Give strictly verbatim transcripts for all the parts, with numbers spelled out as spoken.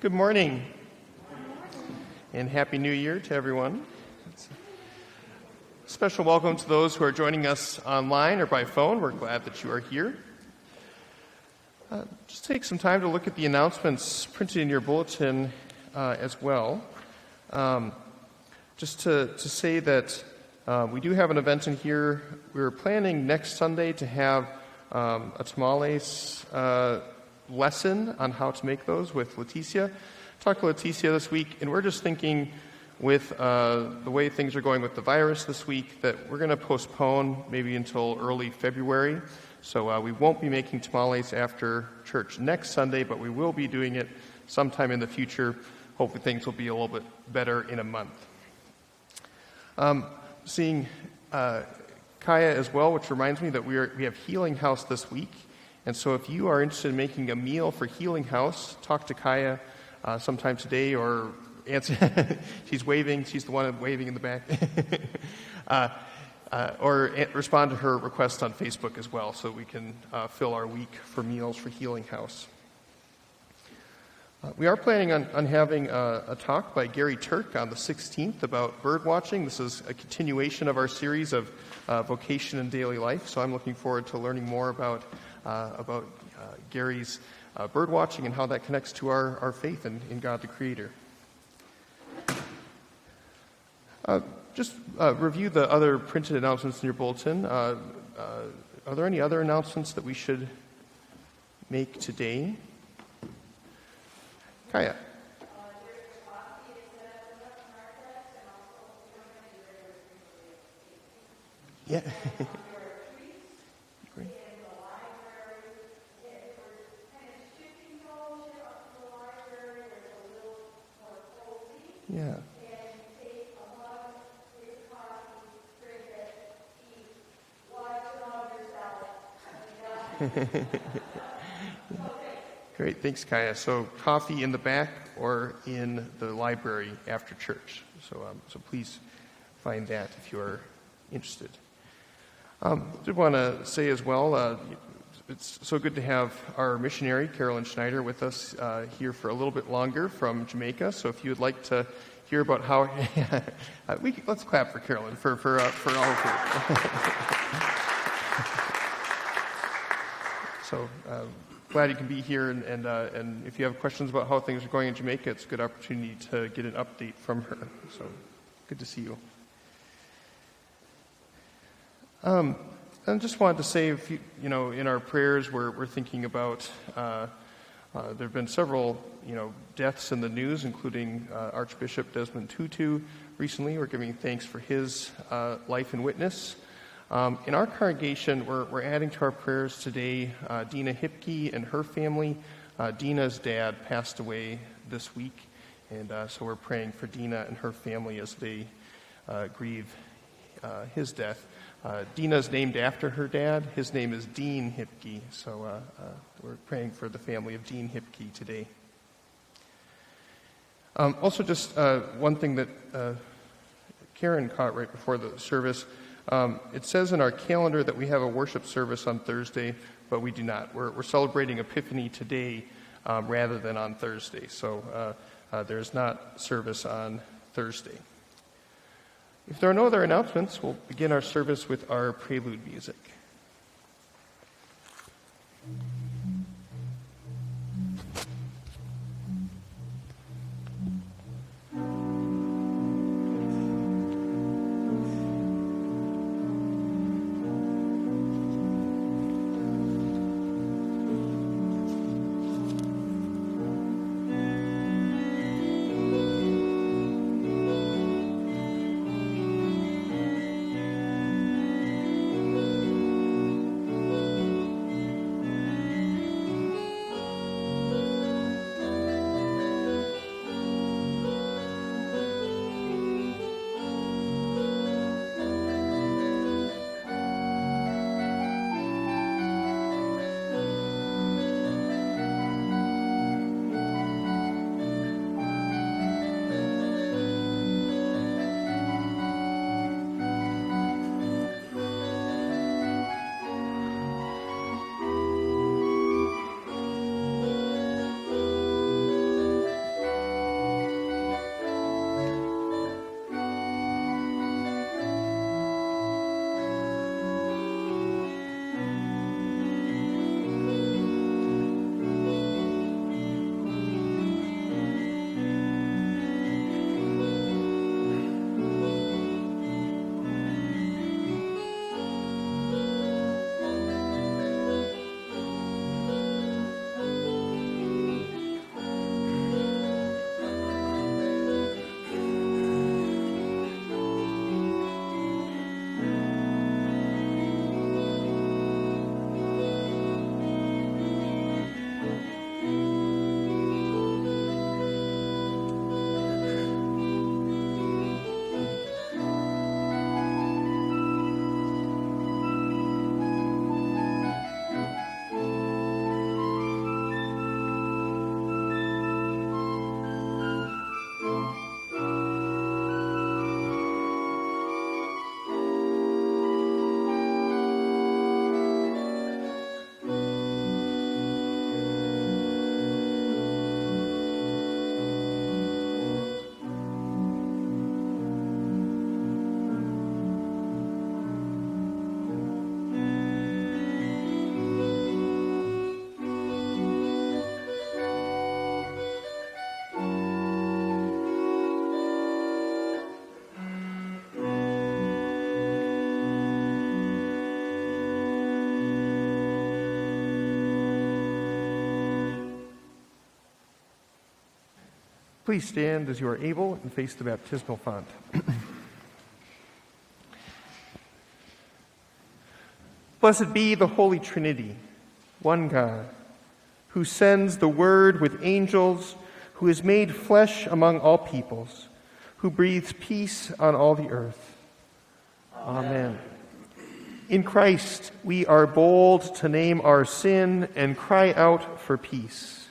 Good morning, and Happy New Year to everyone. Special welcome to those who are joining us online or by phone. We're glad that you are here. Uh, just take some time to look at the announcements printed in your bulletin uh, as well. Um, just to, to say that uh, we do have an event in here. We're planning next Sunday to have um, a tamales uh lesson on how to make those with Leticia. Talked to Leticia this week, and we're just thinking with uh, the way things are going with the virus this week that we're going to postpone maybe until early February. So uh, we won't be making tamales after church next Sunday, but we will be doing it sometime in the future. Hopefully things will be a little bit better in a month. Um, seeing uh, Kaya as well, which reminds me that we are, we have Healing House this week. And so if you are interested in making a meal for Healing House, talk to Kaya uh, sometime today or answer. She's waving. She's the one waving in the back. uh, uh, or respond to her request on Facebook as well so we can uh, fill our week for meals for Healing House. Uh, we are planning on, on having a, a talk by Gary Turk on the sixteenth about bird watching. This is a continuation of our series of uh, vocation and daily life. So I'm looking forward to learning more about Uh, about uh, Gary's uh, bird watching and how that connects to our, our faith in, in God the Creator. Uh, just uh, review the other printed announcements in your bulletin. Uh, uh, are there any other announcements that we should make today? Kaya. Yeah. Yeah. Great, thanks, Kaya. So, coffee in the back or in the library after church. So, um, so please find that if you are interested. Um, I did want to say as well, uh, it's so good to have our missionary, Carolyn Schneider, with us uh, here for a little bit longer from Jamaica. So if you would like to hear about how... uh, we can, let's clap for Carolyn, for, for, uh, for all of you. So uh, glad you can be here. And, and, uh, and if you have questions about how things are going in Jamaica, it's a good opportunity to get an update from her. So good to see you. Um. I just wanted to say, if you, you know, in our prayers, we're, we're thinking about, uh, uh, there have been several, you know, deaths in the news, including uh, Archbishop Desmond Tutu recently. We're giving thanks for his uh, life and witness. Um, in our congregation, we're, we're adding to our prayers today uh, Dina Hipke and her family. Uh, Dina's dad passed away this week, and uh, so we're praying for Dina and her family as they uh, grieve uh, his death. Uh, Dina's named after her dad. His name is Dean Hipke, so uh, uh, we're praying for the family of Dean Hipke today. Um, also, just uh, one thing that uh, Karen caught right before the service. Um, it says in our calendar that we have a worship service on Thursday, but we do not. We're, we're celebrating Epiphany today um, rather than on Thursday, so uh, uh, there's not service on Thursday. If there are no other announcements, we'll begin our service with our prelude music. Please stand as you are able and face the baptismal font. Blessed be the Holy Trinity, one God, who sends the Word with angels, who is made flesh among all peoples, who breathes peace on all the earth. Amen. In Christ, we are bold to name our sin and cry out for peace.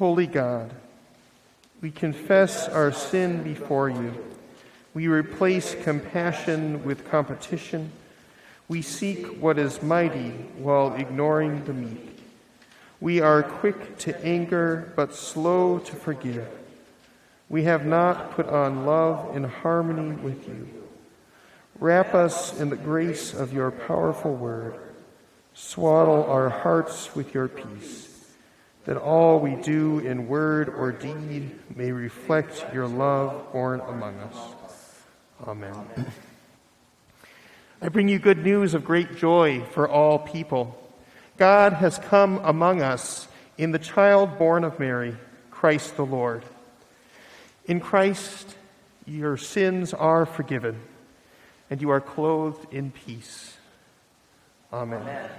Holy God, we confess our sin before you. We replace compassion with competition. We seek what is mighty while ignoring the meek. We are quick to anger but slow to forgive. We have not put on love in harmony with you. Wrap us in the grace of your powerful word. Swaddle our hearts with your peace, that all we do in word or deed may reflect your love born among us. Amen. I bring you good news of great joy for all people. God has come among us in the child born of Mary, Christ the Lord. In Christ, your sins are forgiven, and you are clothed in peace. Amen. Amen.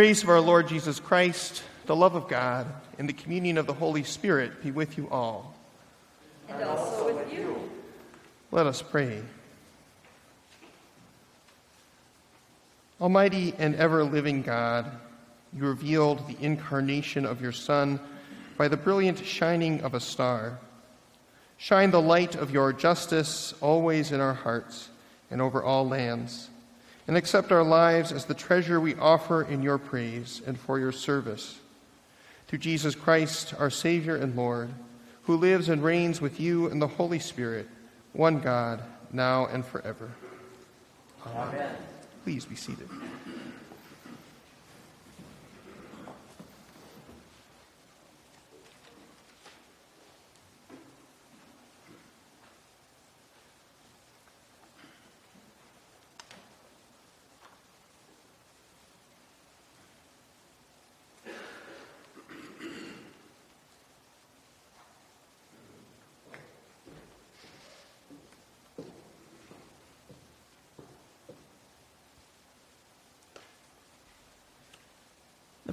grace of our Lord Jesus Christ, the love of God, and the communion of the Holy Spirit be with you all. And also with you. Let us pray. Almighty and ever-living God, you revealed the incarnation of your Son by the brilliant shining of a star. Shine the light of your justice always in our hearts and over all lands, and accept our lives as the treasure we offer in your praise and for your service. Through Jesus Christ, our Savior and Lord, who lives and reigns with you in the Holy Spirit, one God, now and forever. Amen. Amen. Please be seated.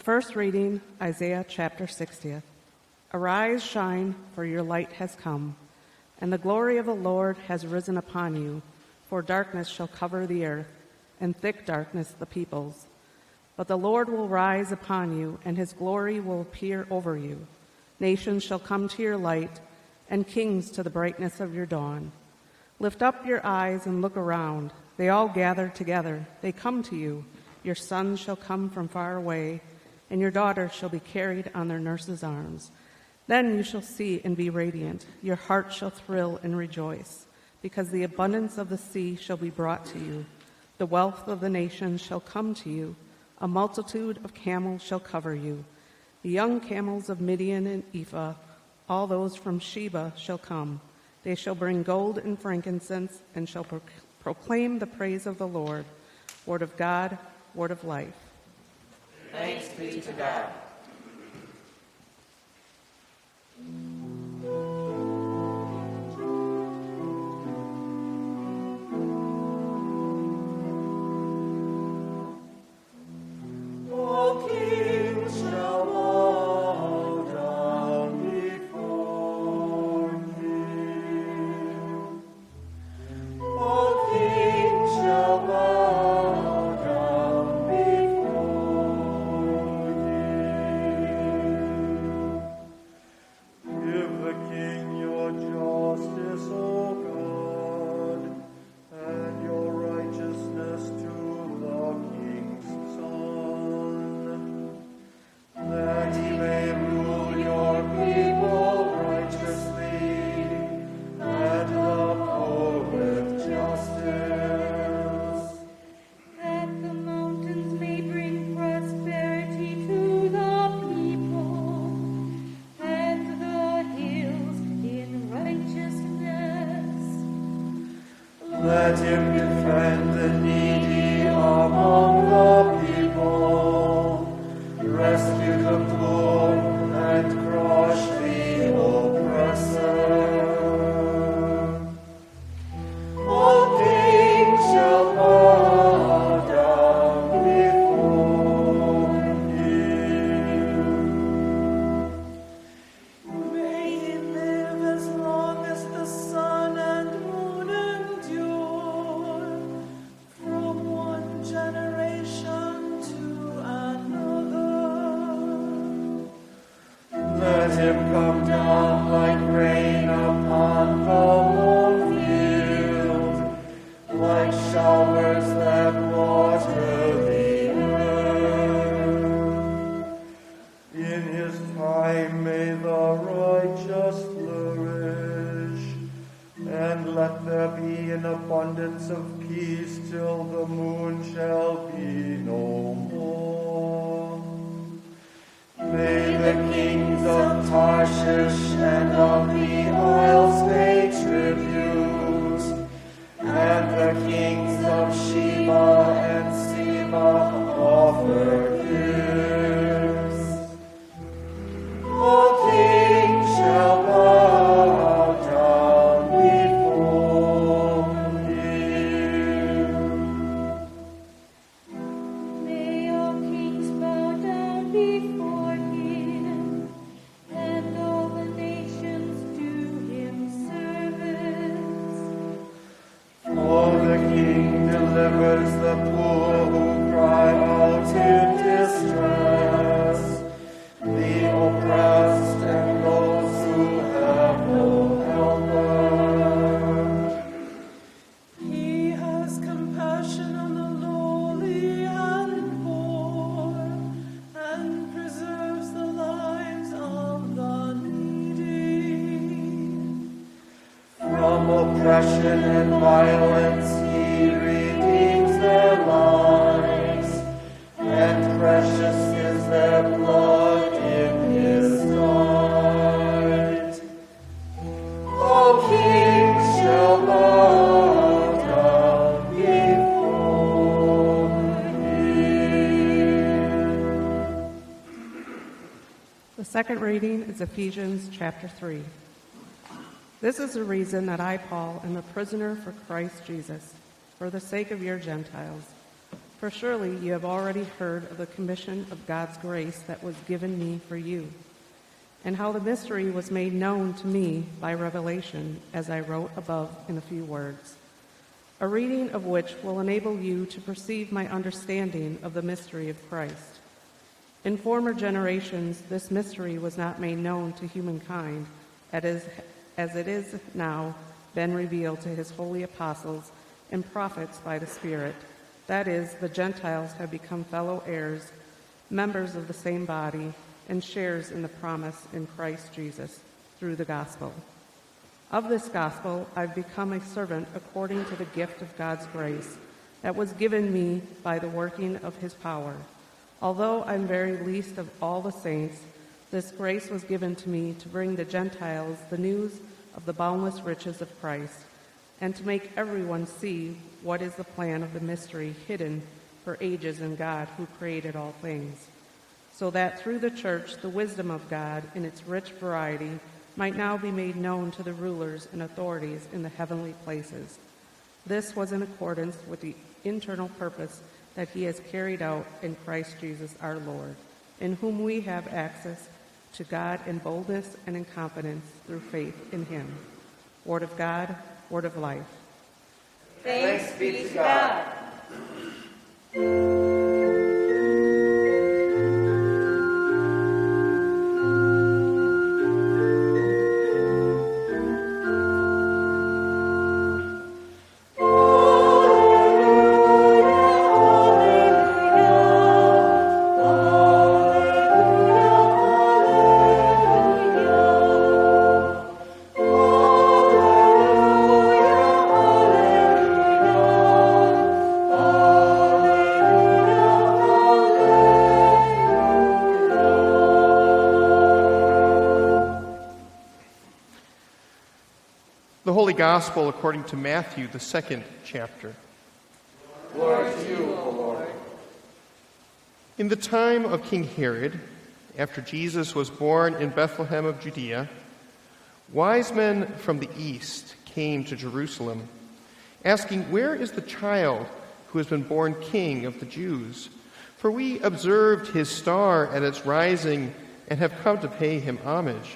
First reading, Isaiah chapter sixty. Arise, shine, for your light has come, and the glory of the Lord has risen upon you. For darkness shall cover the earth, and thick darkness the peoples. But the Lord will rise upon you, and his glory will appear over you. Nations shall come to your light, and kings to the brightness of your dawn. Lift up your eyes and look around. They all gather together. They come to you. Your sons shall come from far away, and your daughters shall be carried on their nurses' arms. Then you shall see and be radiant. Your heart shall thrill and rejoice, because the abundance of the sea shall be brought to you. The wealth of the nations shall come to you. A multitude of camels shall cover you. The young camels of Midian and Ephah, all those from Sheba, shall come. They shall bring gold and frankincense, and shall pro- proclaim the praise of the Lord. Word of God, word of life. Thanks be to God. May all kings bow. oppression and violence, he redeems their lives, and precious is their blood in his sight. O kings shall bow down before him. The second reading is Ephesians chapter three. This is the reason that I, Paul, am a prisoner for Christ Jesus, for the sake of your Gentiles. For surely you have already heard of the commission of God's grace that was given me for you, and how the mystery was made known to me by revelation, as I wrote above in a few words, a reading of which will enable you to perceive my understanding of the mystery of Christ. In former generations, this mystery was not made known to humankind, that is, as it is now been revealed to his holy apostles and prophets by the Spirit. That is, the Gentiles have become fellow heirs, members of the same body, and shares in the promise in Christ Jesus through the gospel. Of this gospel, I've become a servant according to the gift of God's grace that was given me by the working of his power. Although I'm very least of all the saints, this grace was given to me to bring the Gentiles the news of the boundless riches of Christ, and to make everyone see what is the plan of the mystery hidden for ages in God who created all things, so that through the church the wisdom of God in its rich variety might now be made known to the rulers and authorities in the heavenly places. This was in accordance with the internal purpose that he has carried out in Christ Jesus our Lord, in whom we have access to God in boldness and in confidence through faith in him. Word of God, word of life. Thanks be to God. Gospel according to Matthew, the second chapter. Glory to you, O Lord. In the time of King Herod, after Jesus was born in Bethlehem of Judea, wise men from the east came to Jerusalem, asking, "Where is the child who has been born King of the Jews? For we observed his star at its rising and have come to pay him homage."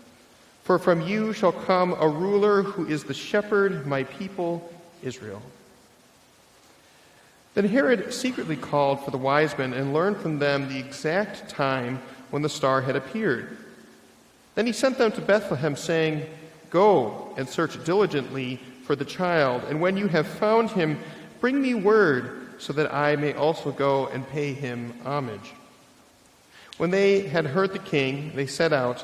For from you shall come a ruler who is the shepherd of my people, Israel." Then Herod secretly called for the wise men and learned from them the exact time when the star had appeared. Then he sent them to Bethlehem, saying, "Go and search diligently for the child, and when you have found him, bring me word so that I may also go and pay him homage." When they had heard the king, they set out,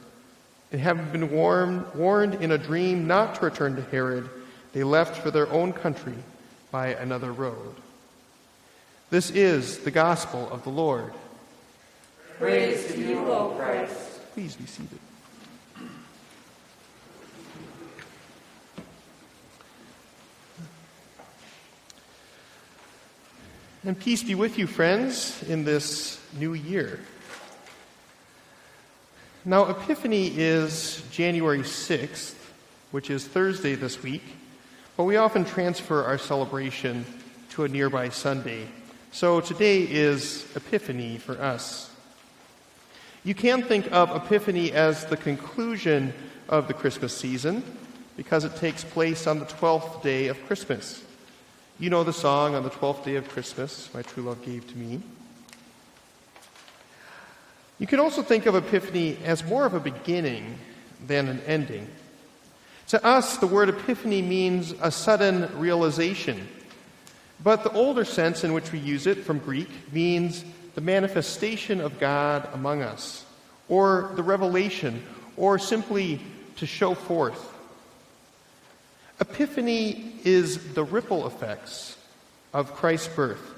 And having been warned, warned in a dream not to return to Herod, they left for their own country by another road. This is the gospel of the Lord. Praise to you, O Christ. Please be seated. And peace be with you, friends, in this new year. Now, Epiphany is January sixth, which is Thursday this week, but we often transfer our celebration to a nearby Sunday. So today is Epiphany for us. You can think of Epiphany as the conclusion of the Christmas season because it takes place on the twelfth day of Christmas. You know the song, "On the twelfth day of Christmas, my true love gave to me." You can also think of Epiphany as more of a beginning than an ending. To us, the word Epiphany means a sudden realization, but the older sense in which we use it from Greek means the manifestation of God among us, or the revelation, or simply to show forth. Epiphany is the ripple effects of Christ's birth.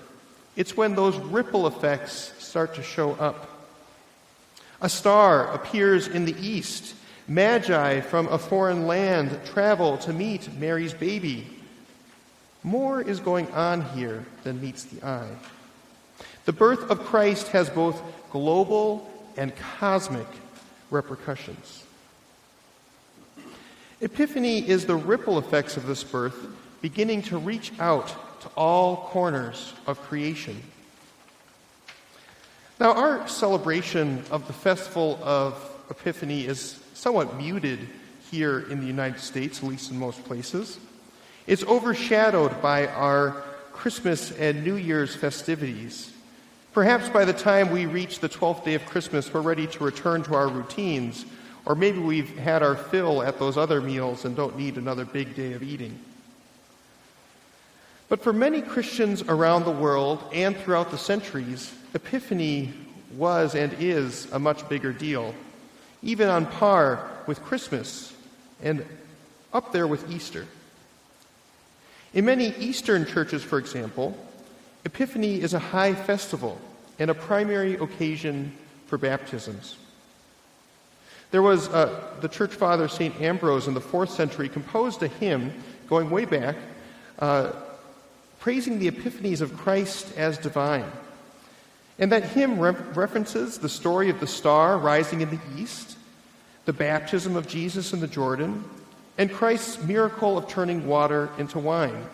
It's when those ripple effects start to show up. A star appears in the east. Magi from a foreign land travel to meet Mary's baby. More is going on here than meets the eye. The birth of Christ has both global and cosmic repercussions. Epiphany is the ripple effects of this birth beginning to reach out to all corners of creation. Now, our celebration of the festival of Epiphany is somewhat muted here in the United States, at least in most places. It's overshadowed by our Christmas and New Year's festivities. Perhaps by the time we reach the twelfth day of Christmas, we're ready to return to our routines, or maybe we've had our fill at those other meals and don't need another big day of eating. But for many Christians around the world and throughout the centuries, Epiphany was and is a much bigger deal, even on par with Christmas and up there with Easter. In many Eastern churches, for example, Epiphany is a high festival and a primary occasion for baptisms. There was uh, the church father Saint Ambrose in the fourth century composed a hymn going way back, uh, praising the epiphanies of Christ as divine. And that hymn re- references the story of the star rising in the east, the baptism of Jesus in the Jordan, and Christ's miracle of turning water into wine.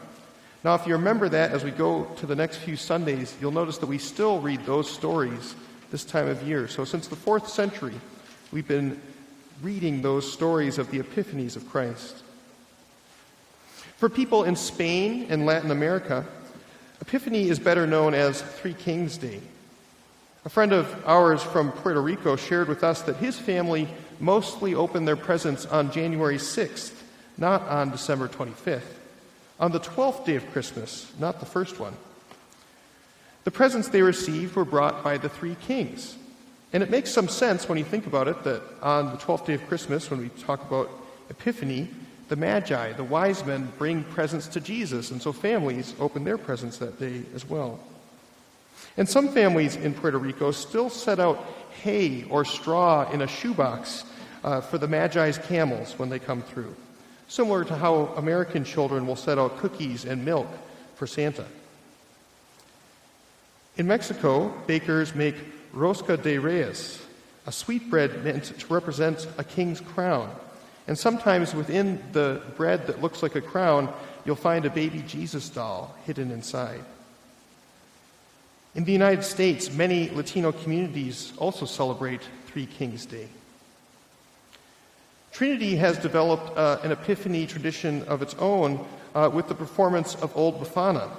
Now, if you remember that as we go to the next few Sundays, you'll notice that we still read those stories this time of year. So since the fourth century, we've been reading those stories of the epiphanies of Christ. For people in Spain and Latin America, Epiphany is better known as Three Kings Day. A friend of ours from Puerto Rico shared with us that his family mostly opened their presents on January sixth, not on December twenty-fifth. On the twelfth day of Christmas, not the first one. The presents they received were brought by the three kings. And it makes some sense when you think about it that on the twelfth day of Christmas, when we talk about Epiphany, the Magi, the wise men, bring presents to Jesus, and so families open their presents that day as well. And some families in Puerto Rico still set out hay or straw in a shoebox uh, for the Magi's camels when they come through, similar to how American children will set out cookies and milk for Santa. In Mexico, bakers make rosca de reyes, a sweetbread meant to represent a king's crown. And sometimes within the bread that looks like a crown, you'll find a baby Jesus doll hidden inside. In the United States, many Latino communities also celebrate Three Kings Day. Trinity has developed uh, an Epiphany tradition of its own uh, with the performance of Old Befana.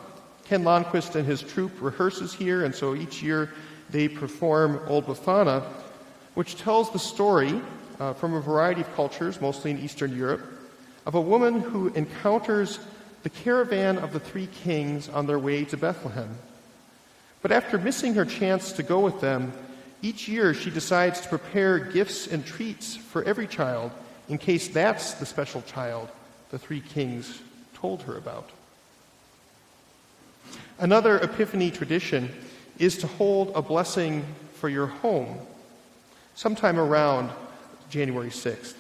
Ken Lonquist and his troupe rehearses here, and so each year they perform Old Befana, which tells the story uh, from a variety of cultures, mostly in Eastern Europe, of a woman who encounters the caravan of the three kings on their way to Bethlehem. But after missing her chance to go with them, each year she decides to prepare gifts and treats for every child in case that's the special child the three kings told her about. Another Epiphany tradition is to hold a blessing for your home sometime around January sixth.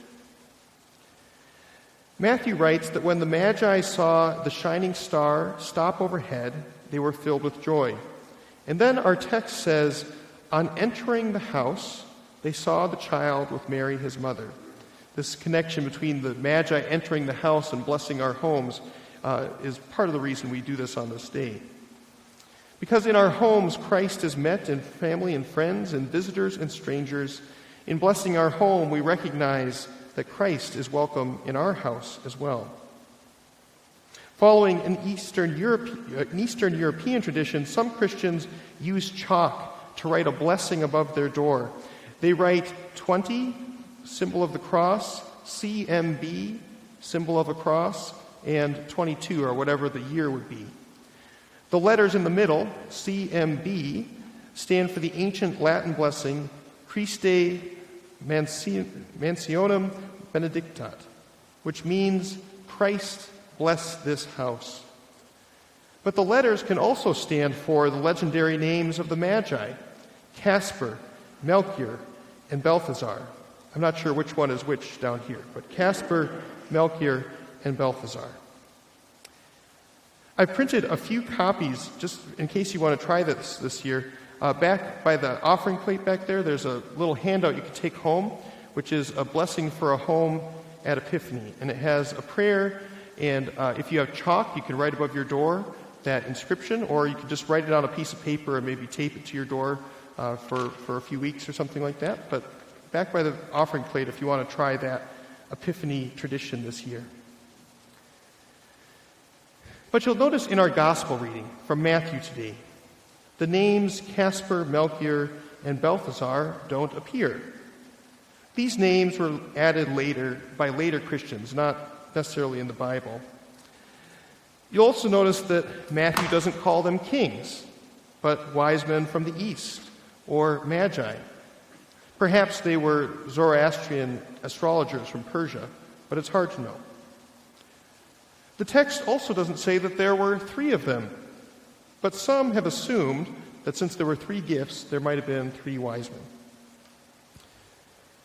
Matthew writes that when the Magi saw the shining star stop overhead they were filled with joy. And then our text says, on entering the house, they saw the child with Mary, his mother. This connection between the Magi entering the house and blessing our homes uh, is part of the reason we do this on this day. Because in our homes, Christ is met in family and friends, in visitors and strangers. In blessing our home, we recognize that Christ is welcome in our house as well. Following an Eastern, Europe, an Eastern European tradition, some Christians use chalk to write a blessing above their door. They write twenty, symbol of the cross, C M B, symbol of a cross, and twenty-two, or whatever the year would be. The letters in the middle, C M B, stand for the ancient Latin blessing, Christe Mansionum Benedictat, which means Christ bless this house. But the letters can also stand for the legendary names of the Magi, Caspar, Melchior, and Balthazar. I'm not sure which one is which down here, but Caspar, Melchior, and Balthazar. I printed a few copies, just in case you want to try this this year. Uh, back by the offering plate back there, there's a little handout you can take home, which is a blessing for a home at Epiphany. And it has a prayer. And uh, if you have chalk, you can write above your door that inscription, or you can just write it on a piece of paper and maybe tape it to your door uh, for, for a few weeks or something like that. But back by the offering plate if you want to try that Epiphany tradition this year. But you'll notice in our gospel reading from Matthew today, the names Caspar, Melchior, and Balthazar don't appear. These names were added later by later Christians, not necessarily in the Bible. You'll also notice that Matthew doesn't call them kings, but wise men from the east, or magi. Perhaps they were Zoroastrian astrologers from Persia, but it's hard to know. The text also doesn't say that there were three of them, but some have assumed that since there were three gifts, there might have been three wise men.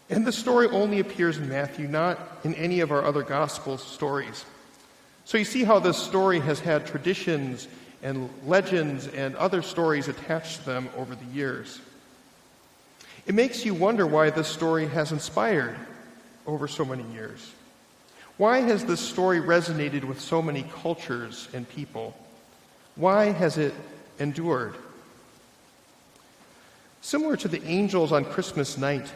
And this story only appears in Matthew, not in any of our other gospel stories. So you see how this story has had traditions and legends and other stories attached to them over the years. It makes you wonder why this story has inspired over so many years. Why has this story resonated with so many cultures and people? Why has it endured? Similar to the angels on Christmas night,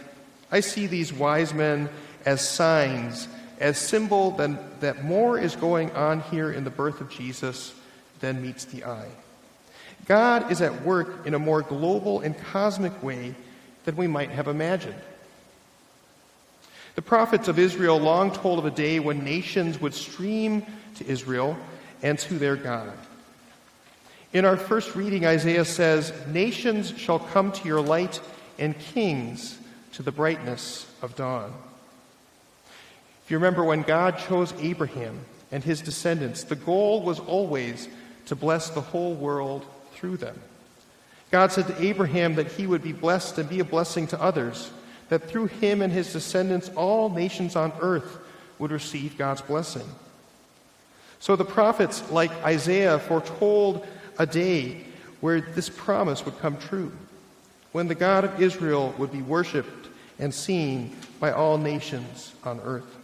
I see these wise men as signs, as symbol that, that more is going on here in the birth of Jesus than meets the eye. God is at work in a more global and cosmic way than we might have imagined. The prophets of Israel long told of a day when nations would stream to Israel and to their God. In our first reading, Isaiah says, "Nations shall come to your light, and kings to the brightness of dawn." If you remember, when God chose Abraham and his descendants, the goal was always to bless the whole world through them. God said to Abraham that he would be blessed and be a blessing to others, that through him and his descendants, all nations on earth would receive God's blessing. So the prophets, like Isaiah, foretold a day where this promise would come true, when the God of Israel would be worshipped and seen by all nations on earth.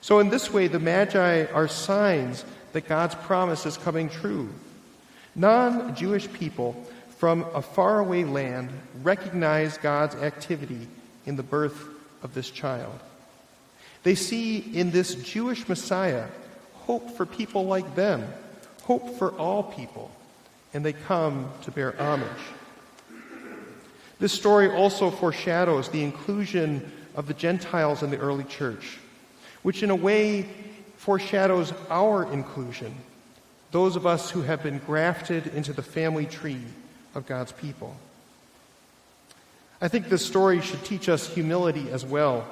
So in this way, the Magi are signs that God's promise is coming true. Non-Jewish people from a faraway land recognize God's activity in the birth of this child. They see in this Jewish Messiah hope for people like them, hope for all people, and they come to bear homage. This story also foreshadows the inclusion of the Gentiles in the early church, which in a way foreshadows our inclusion, those of us who have been grafted into the family tree of God's people. I think this story should teach us humility as well,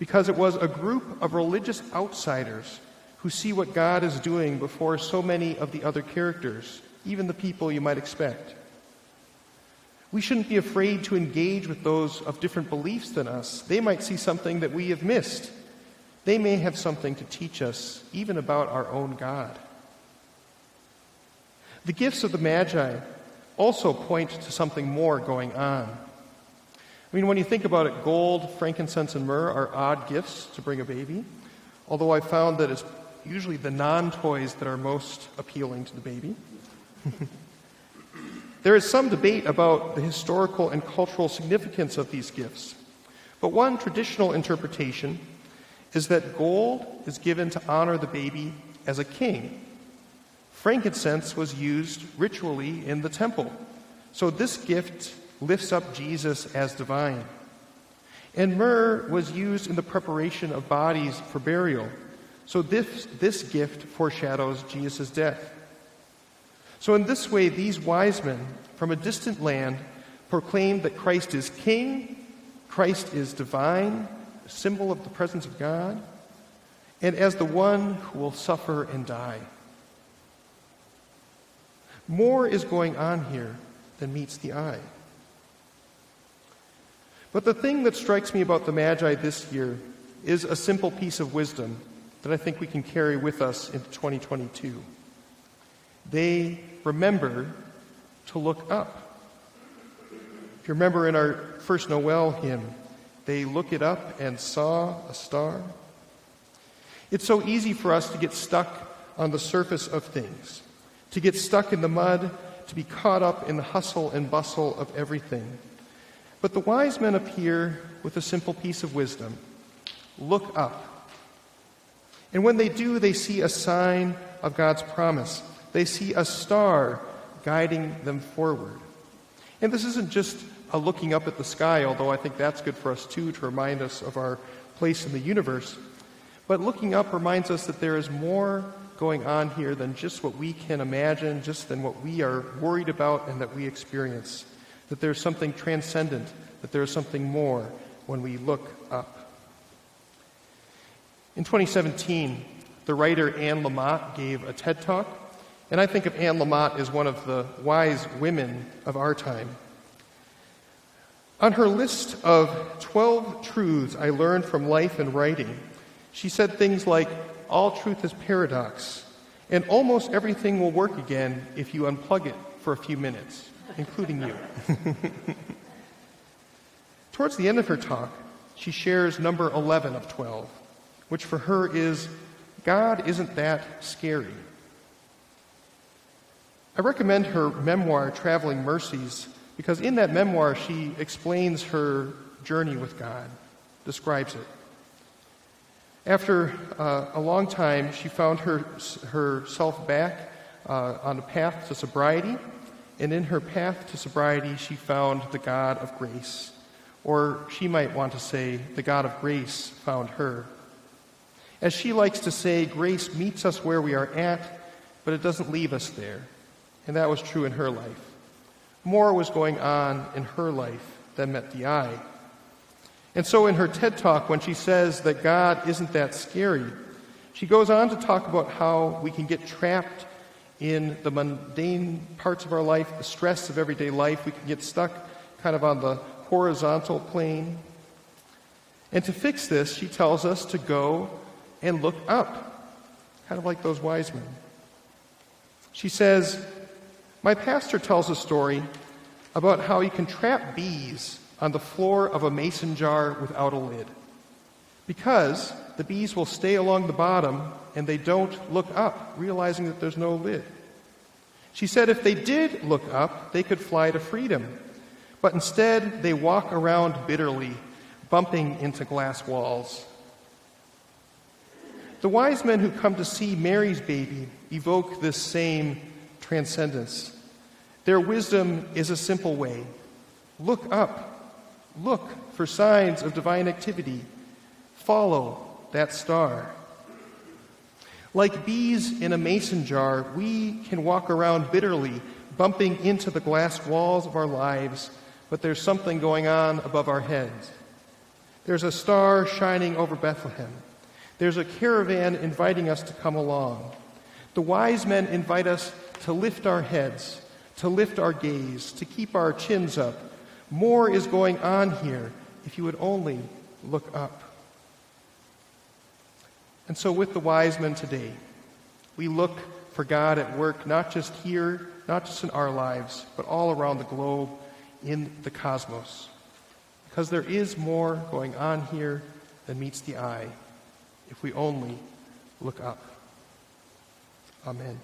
because it was a group of religious outsiders who see what God is doing before so many of the other characters, even the people you might expect. We shouldn't be afraid to engage with those of different beliefs than us. They might see something that we have missed. They may have something to teach us, even about our own God. The gifts of the Magi also point to something more going on. I mean, when you think about it, gold, frankincense, and myrrh are odd gifts to bring a baby, although I found that it's usually the non-toys that are most appealing to the baby. There is some debate about the historical and cultural significance of these gifts, but one traditional interpretation is that gold is given to honor the baby as a king. Frankincense was used ritually in the temple, so this gift lifts up Jesus as divine. And myrrh was used in the preparation of bodies for burial, so this, this gift foreshadows Jesus' death. So in this way, these wise men from a distant land proclaimed that Christ is king, Christ is divine, a symbol of the presence of God, and as the one who will suffer and die. More is going on here than meets the eye. But the thing that strikes me about the Magi this year is a simple piece of wisdom that I think we can carry with us into twenty twenty-two. They remember to look up. If you remember in our first Noel hymn, they looked it up and saw a star. It's so easy for us to get stuck on the surface of things, to get stuck in the mud, to be caught up in the hustle and bustle of everything. But the wise men appear with a simple piece of wisdom. Look up. And when they do, they see a sign of God's promise. They see a star guiding them forward. And this isn't just a looking up at the sky, although I think that's good for us too, to remind us of our place in the universe. But looking up reminds us that there is more going on here than just what we can imagine, just than what we are worried about and that we experience. That there's something transcendent, that there's something more when we look up. In twenty seventeen, the writer Anne Lamott gave a TED Talk, and I think of Anne Lamott as one of the wise women of our time. On her list of twelve truths I learned from life and writing, she said things like, all truth is paradox, and almost everything will work again if you unplug it for a few minutes, including you. Towards the end of her talk, she shares number eleven of twelve, which for her is, God isn't that scary. I recommend her memoir, Traveling Mercies, because in that memoir she explains her journey with God, describes it. After uh, a long time, she found her, herself back uh, on a path to sobriety, and in her path to sobriety, she found the God of grace, or she might want to say, the God of grace found her. As she likes to say, grace meets us where we are at, but it doesn't leave us there, and that was true in her life. More was going on in her life than met the eye. And so in her TED Talk, when she says that God isn't that scary, she goes on to talk about how we can get trapped in the mundane parts of our life, the stress of everyday life. We can get stuck kind of on the horizontal plane. And to fix this, she tells us to go and look up, kind of like those wise men. She says, my pastor tells a story about how you can trap bees on the floor of a mason jar without a lid, because the bees will stay along the bottom and they don't look up, realizing that there's no lid. She said if they did look up, they could fly to freedom, but instead they walk around bitterly, bumping into glass walls. The wise men who come to see Mary's baby evoke this same transcendence. Their wisdom is a simple way. Look up. Look for signs of divine activity. Follow that star. Like bees in a mason jar, we can walk around bitterly, bumping into the glass walls of our lives, but there's something going on above our heads. There's a star shining over Bethlehem. There's a caravan inviting us to come along. The wise men invite us to lift our heads, to lift our gaze, to keep our chins up. More is going on here if you would only look up. And so with the wise men today, we look for God at work, not just here, not just in our lives, but all around the globe, in the cosmos. Because there is more going on here than meets the eye, if we only look up. Amen.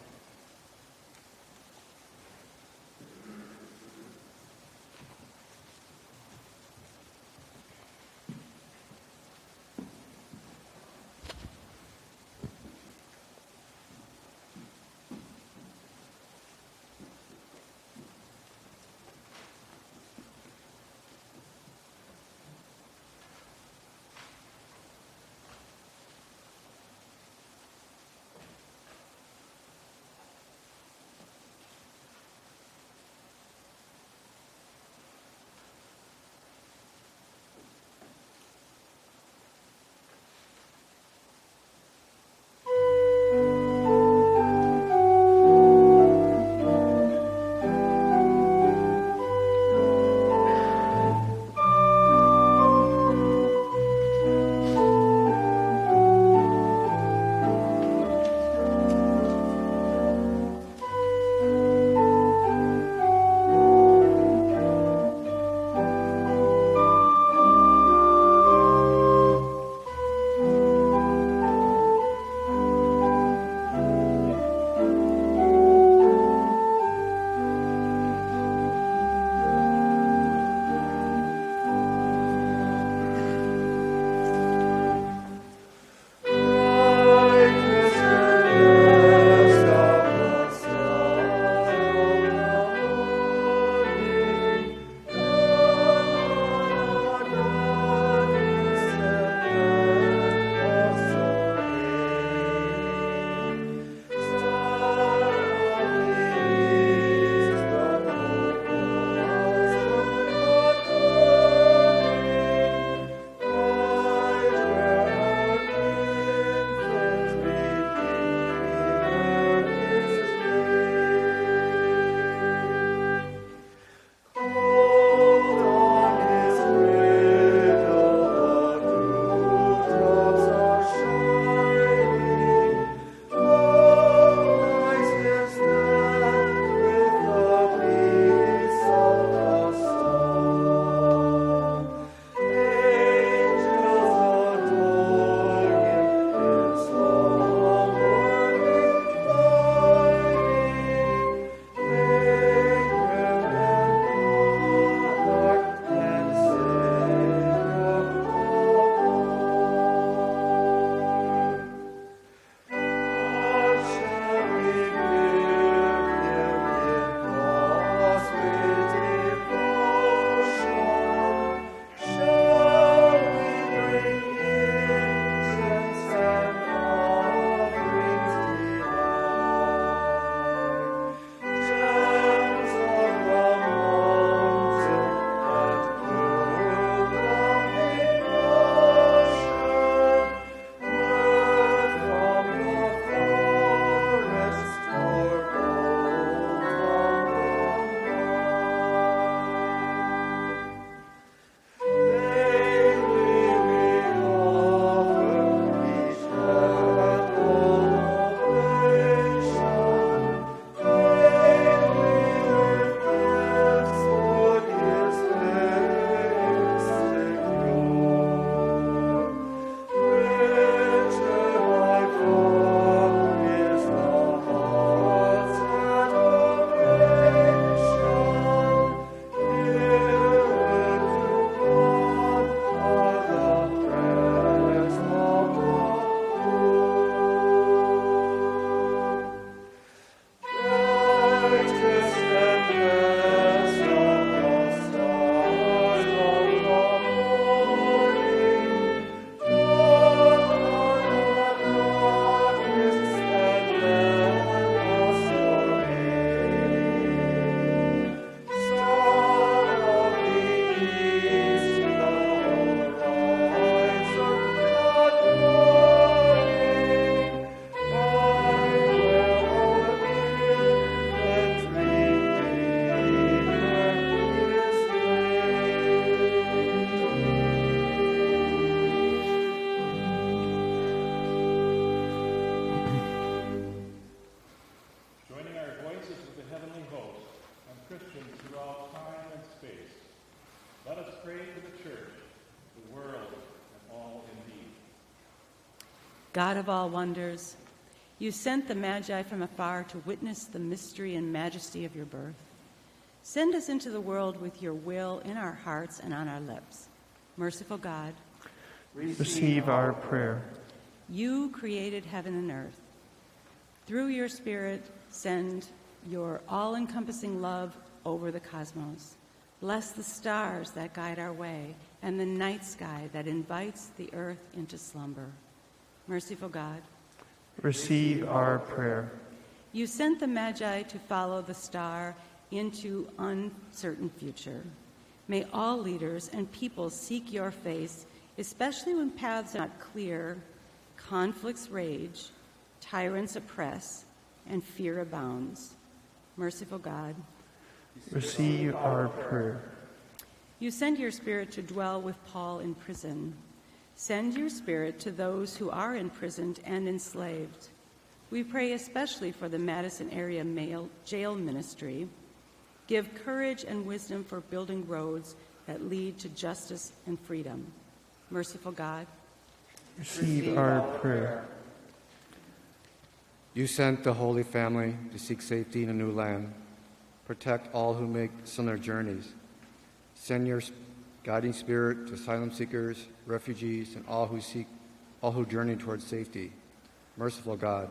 God of all wonders, you sent the Magi from afar to witness the mystery and majesty of your birth. Send us into the world with your will in our hearts and on our lips. Merciful God, receive our prayer. You created heaven and earth. Through your Spirit, send your all-encompassing love over the cosmos. Bless the stars that guide our way and the night sky that invites the earth into slumber. Merciful God, receive our prayer. You sent the Magi to follow the star into uncertain future. May all leaders and people seek your face, especially when paths are not clear, conflicts rage, tyrants oppress, and fear abounds. Merciful God, receive our prayer. You send your Spirit to dwell with Paul in prison. Send your Spirit to those who are imprisoned and enslaved. We pray especially for the Madison area mail jail ministry. Give courage and wisdom for building roads that lead to justice and freedom. Merciful God, receive our prayer. You sent the Holy Family to seek safety in a new land. Protect all who make similar journeys. Send your guiding Spirit to asylum seekers, refugees, and all who seek, all who journey towards safety. Merciful God,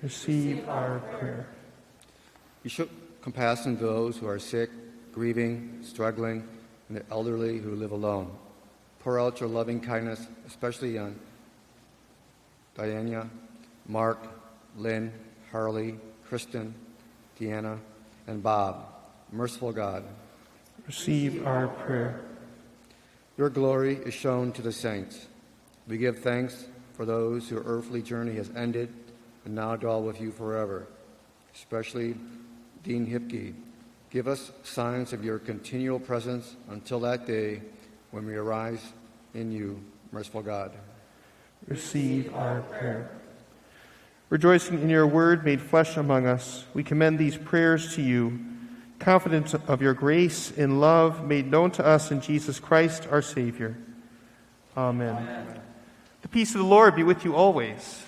receive our prayer. You show compassion to those who are sick, grieving, struggling, and the elderly who live alone. Pour out your loving kindness, especially on Diana, Mark, Lynn, Harley, Kristen, Diana, and Bob. Merciful God, receive our prayer. Your glory is shown to the saints. We give thanks for those whose earthly journey has ended and now dwell with you forever, especially Dean Hipke. Give us signs of your continual presence until that day when we arise in you. Merciful God, receive our prayer. Rejoicing in your word made flesh among us, we commend these prayers to you, confident of your grace and love made known to us in Jesus Christ, our Savior. Amen. Amen. The peace of the Lord be with you always.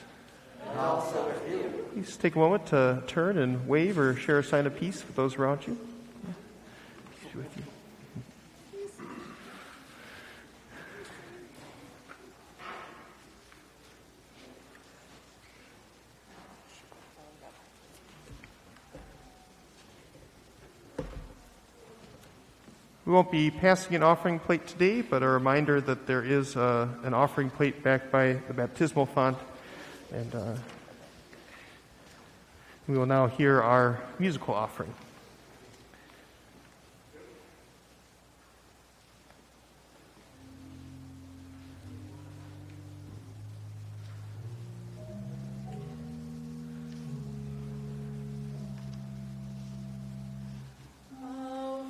And also with you. Please take a moment to turn and wave or share a sign of peace with those around you. Peace be with you. We won't be passing an offering plate today, but a reminder that there is uh, an offering plate back by the baptismal font. And uh, we will now hear our musical offering. Oh.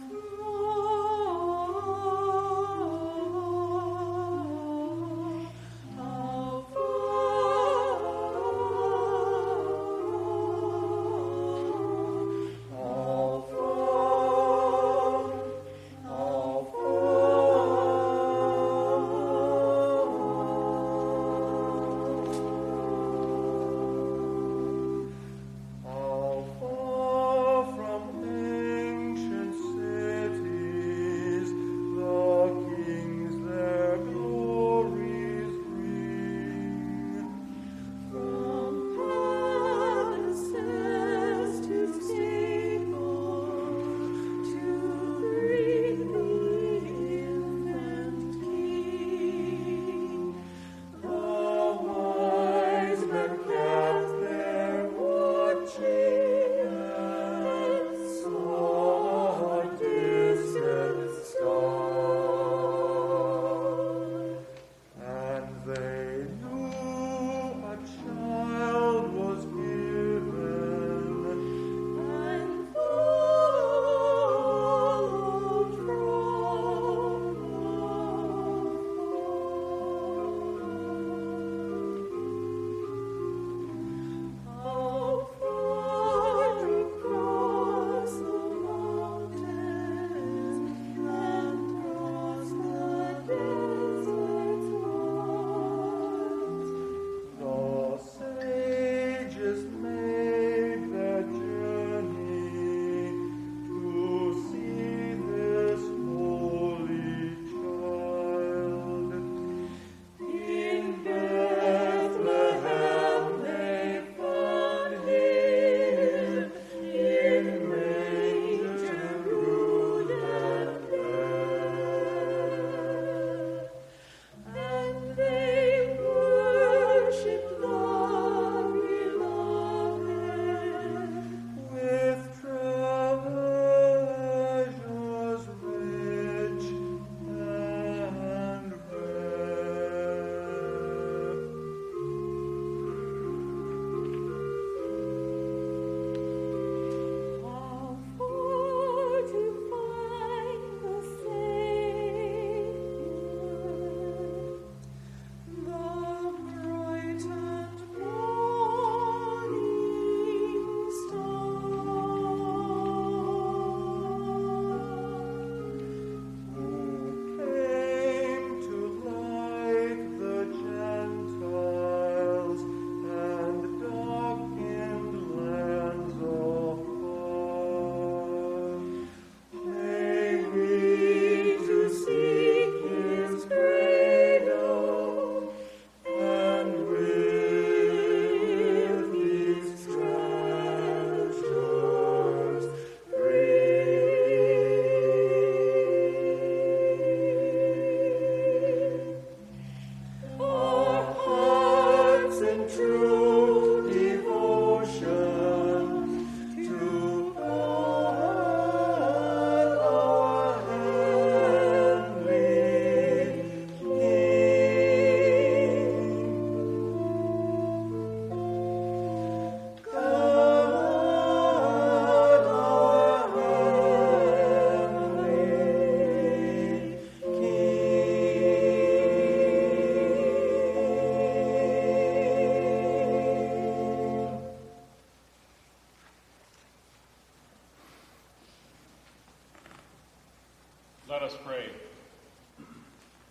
us pray.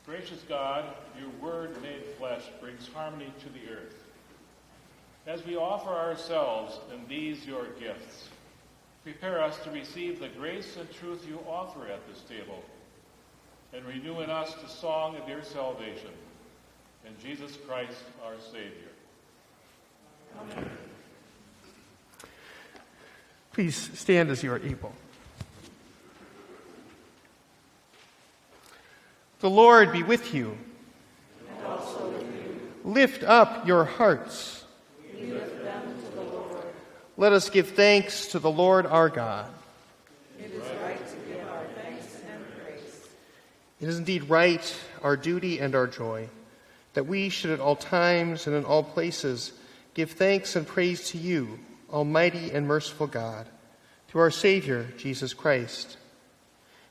Gracious God, your word made flesh brings harmony to the earth. As we offer ourselves in these your gifts, prepare us to receive the grace and truth you offer at this table, and renew in us the song of your salvation. In Jesus Christ, our Savior. Amen. Please stand as you are able. The Lord be with you. And also with you. Lift up your hearts. We lift them to the Lord. Let us give thanks to the Lord our God. It is right to give our thanks and praise. It is indeed right, our duty and our joy, that we should at all times and in all places give thanks and praise to you, Almighty and merciful God, through our Savior, Jesus Christ.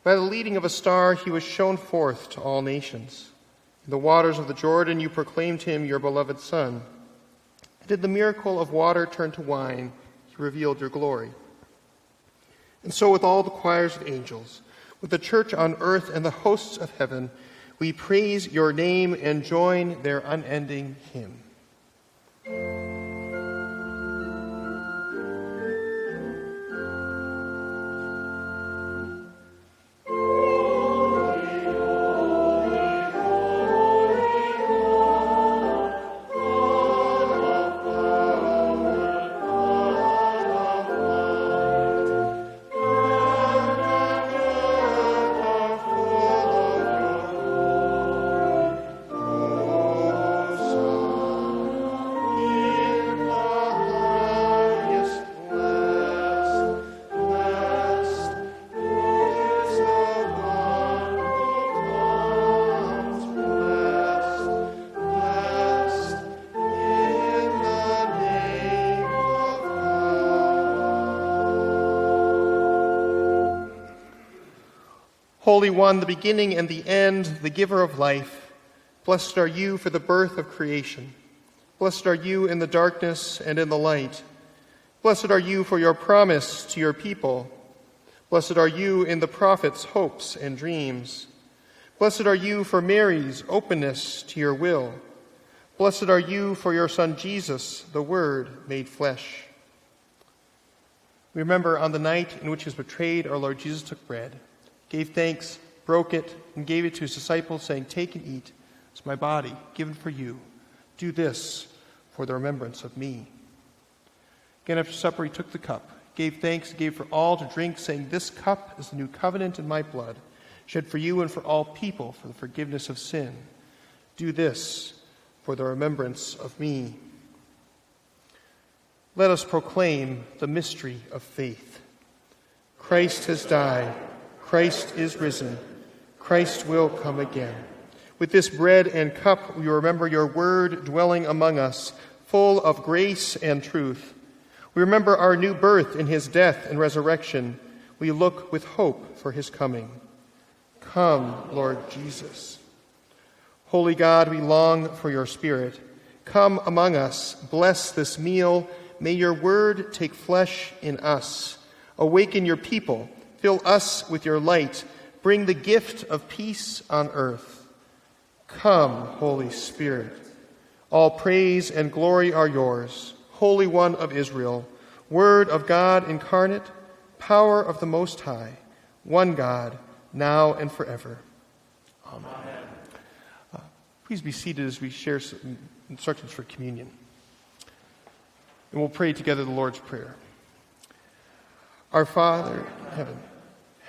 By the leading of a star, he was shown forth to all nations. In the waters of the Jordan, you proclaimed him your beloved Son. And in the miracle of water turned to wine, he revealed your glory. And so with all the choirs of angels, with the church on earth and the hosts of heaven, we praise your name and join their unending hymn. Holy One, the beginning and the end, the giver of life, blessed are you for the birth of creation. Blessed are you in the darkness and in the light. Blessed are you for your promise to your people. Blessed are you in the prophets' hopes and dreams. Blessed are you for Mary's openness to your will. Blessed are you for your Son Jesus, the Word made flesh. We remember on the night in which he was betrayed, our Lord Jesus took bread, gave thanks, broke it, and gave it to his disciples, saying, "Take and eat. It's my body, given for you. Do this for the remembrance of me." Again, after supper, he took the cup, gave thanks, and gave for all to drink, saying, "This cup is the new covenant in my blood, shed for you and for all people for the forgiveness of sin. Do this for the remembrance of me." Let us proclaim the mystery of faith. Christ has died. Christ is risen. Christ will come again. With this bread and cup, we remember your word dwelling among us, full of grace and truth. We remember our new birth in his death and resurrection. We look with hope for his coming. Come, Lord Jesus. Holy God, we long for your Spirit. Come among us. Bless this meal. May your word take flesh in us. Awaken your people. Fill us with your light. Bring the gift of peace on earth. Come, Holy Spirit. All praise and glory are yours, Holy One of Israel, Word of God incarnate, power of the Most High, one God, now and forever. Amen. Amen. Uh, please be seated as we share some instructions for communion. And we'll pray together the Lord's Prayer. Our Father in heaven,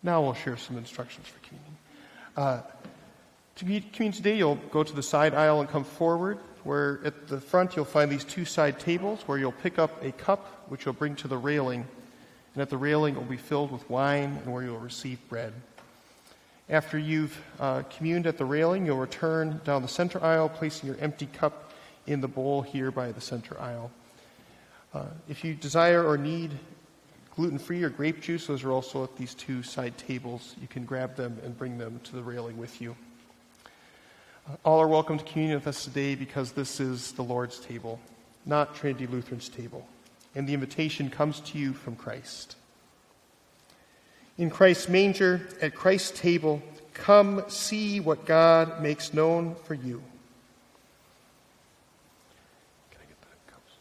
Now we'll share some instructions for communion. Uh, to communion today, you'll go to the side aisle and come forward, where at the front you'll find these two side tables where you'll pick up a cup, which you'll bring to the railing. And at the railing it will be filled with wine and where you'll receive bread. After you've uh, communed at the railing, you'll return down the center aisle, placing your empty cup in the bowl here by the center aisle. Uh, if you desire or need gluten-free or grape juice, those are also at these two side tables. You can grab them and bring them to the railing with you. Uh, all are welcome to communion with us today because this is the Lord's table, not Trinity Lutheran's table. And the invitation comes to you from Christ. In Christ's manger, at Christ's table, come see what God makes known for you. Can I get the cups?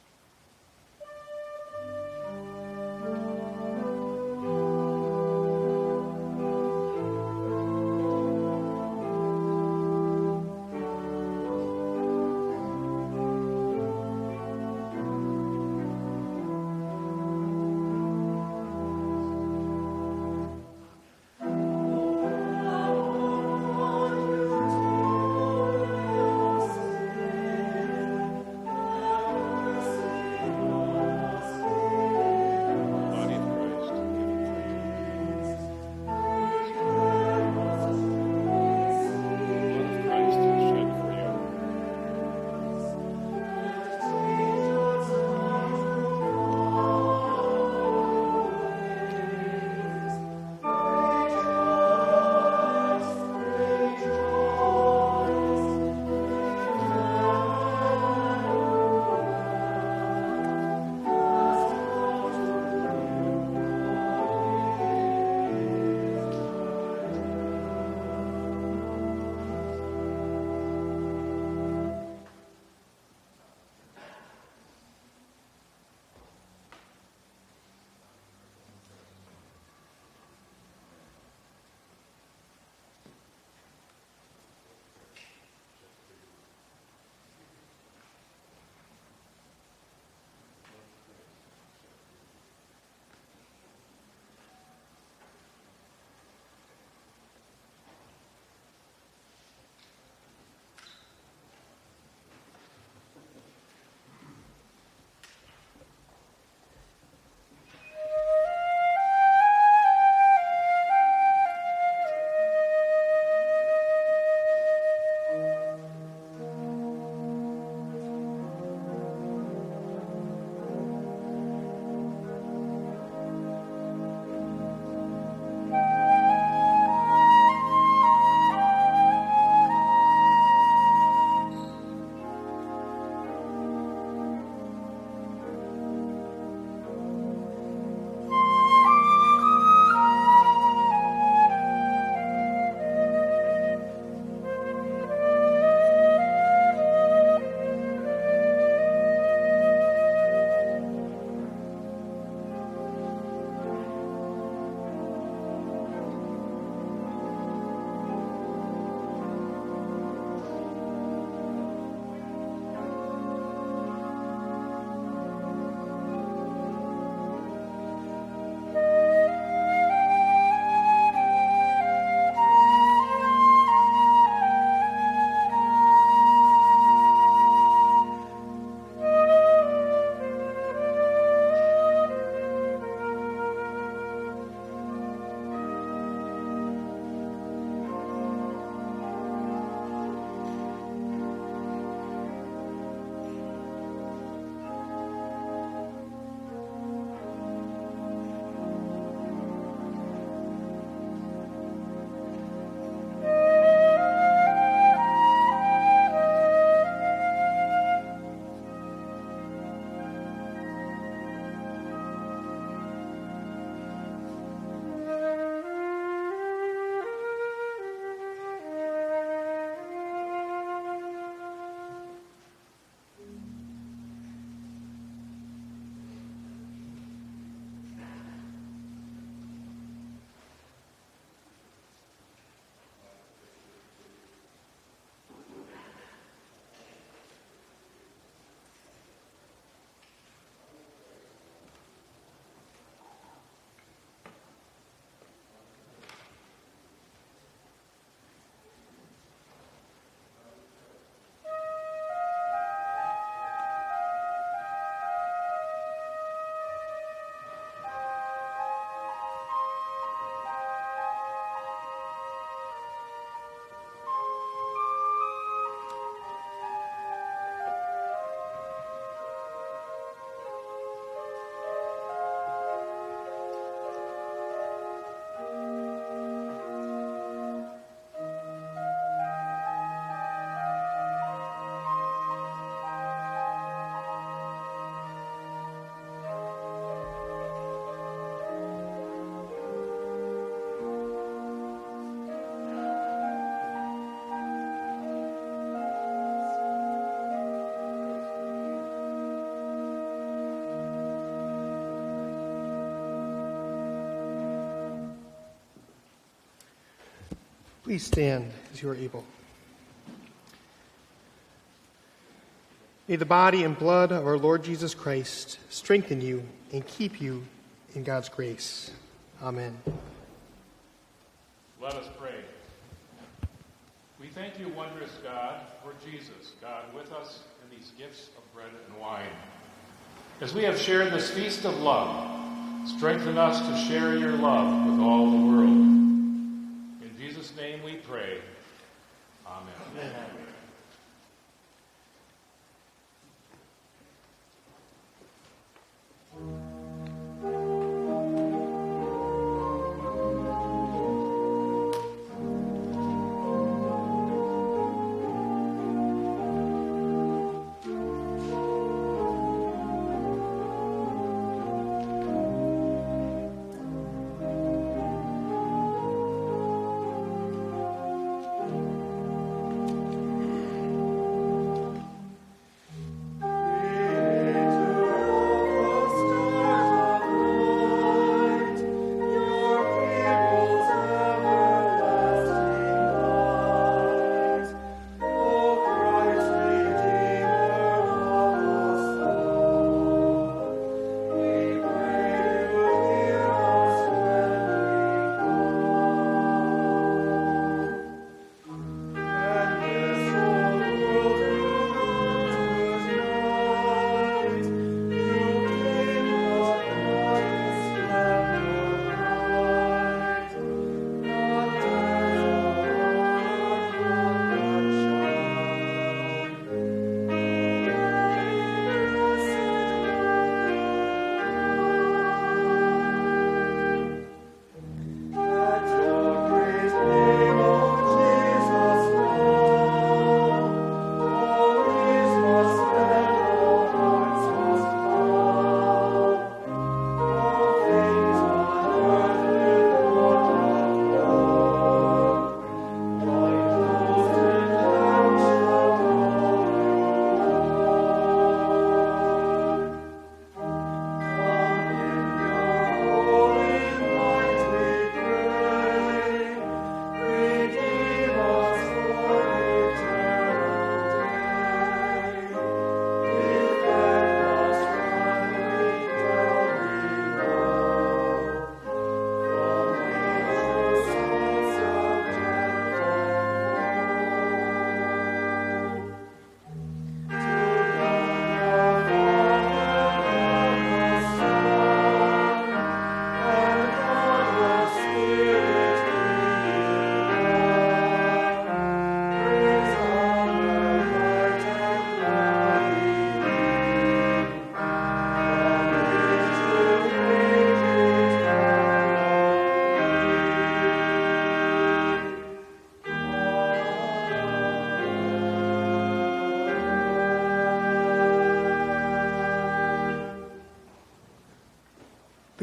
Please stand as you are able. May the body and blood of our Lord Jesus Christ strengthen you and keep you in God's grace. Amen. Let us pray. We thank you, wondrous God, for Jesus, God, with us in these gifts of bread and wine. As we have shared this feast of love, strengthen us to share your love with all the world. In Jesus' name we pray. Amen. Amen.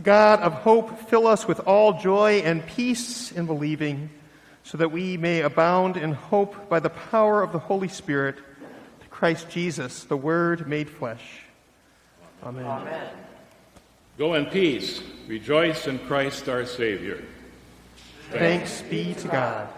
God of hope, fill us with all joy and peace in believing, so that we may abound in hope by the power of the Holy Spirit, to Christ Jesus, the Word made flesh. Amen. Amen. Go in peace. Rejoice in Christ our Savior. Thanks, Thanks be to God.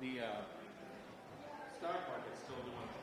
The uh, stock market's still doing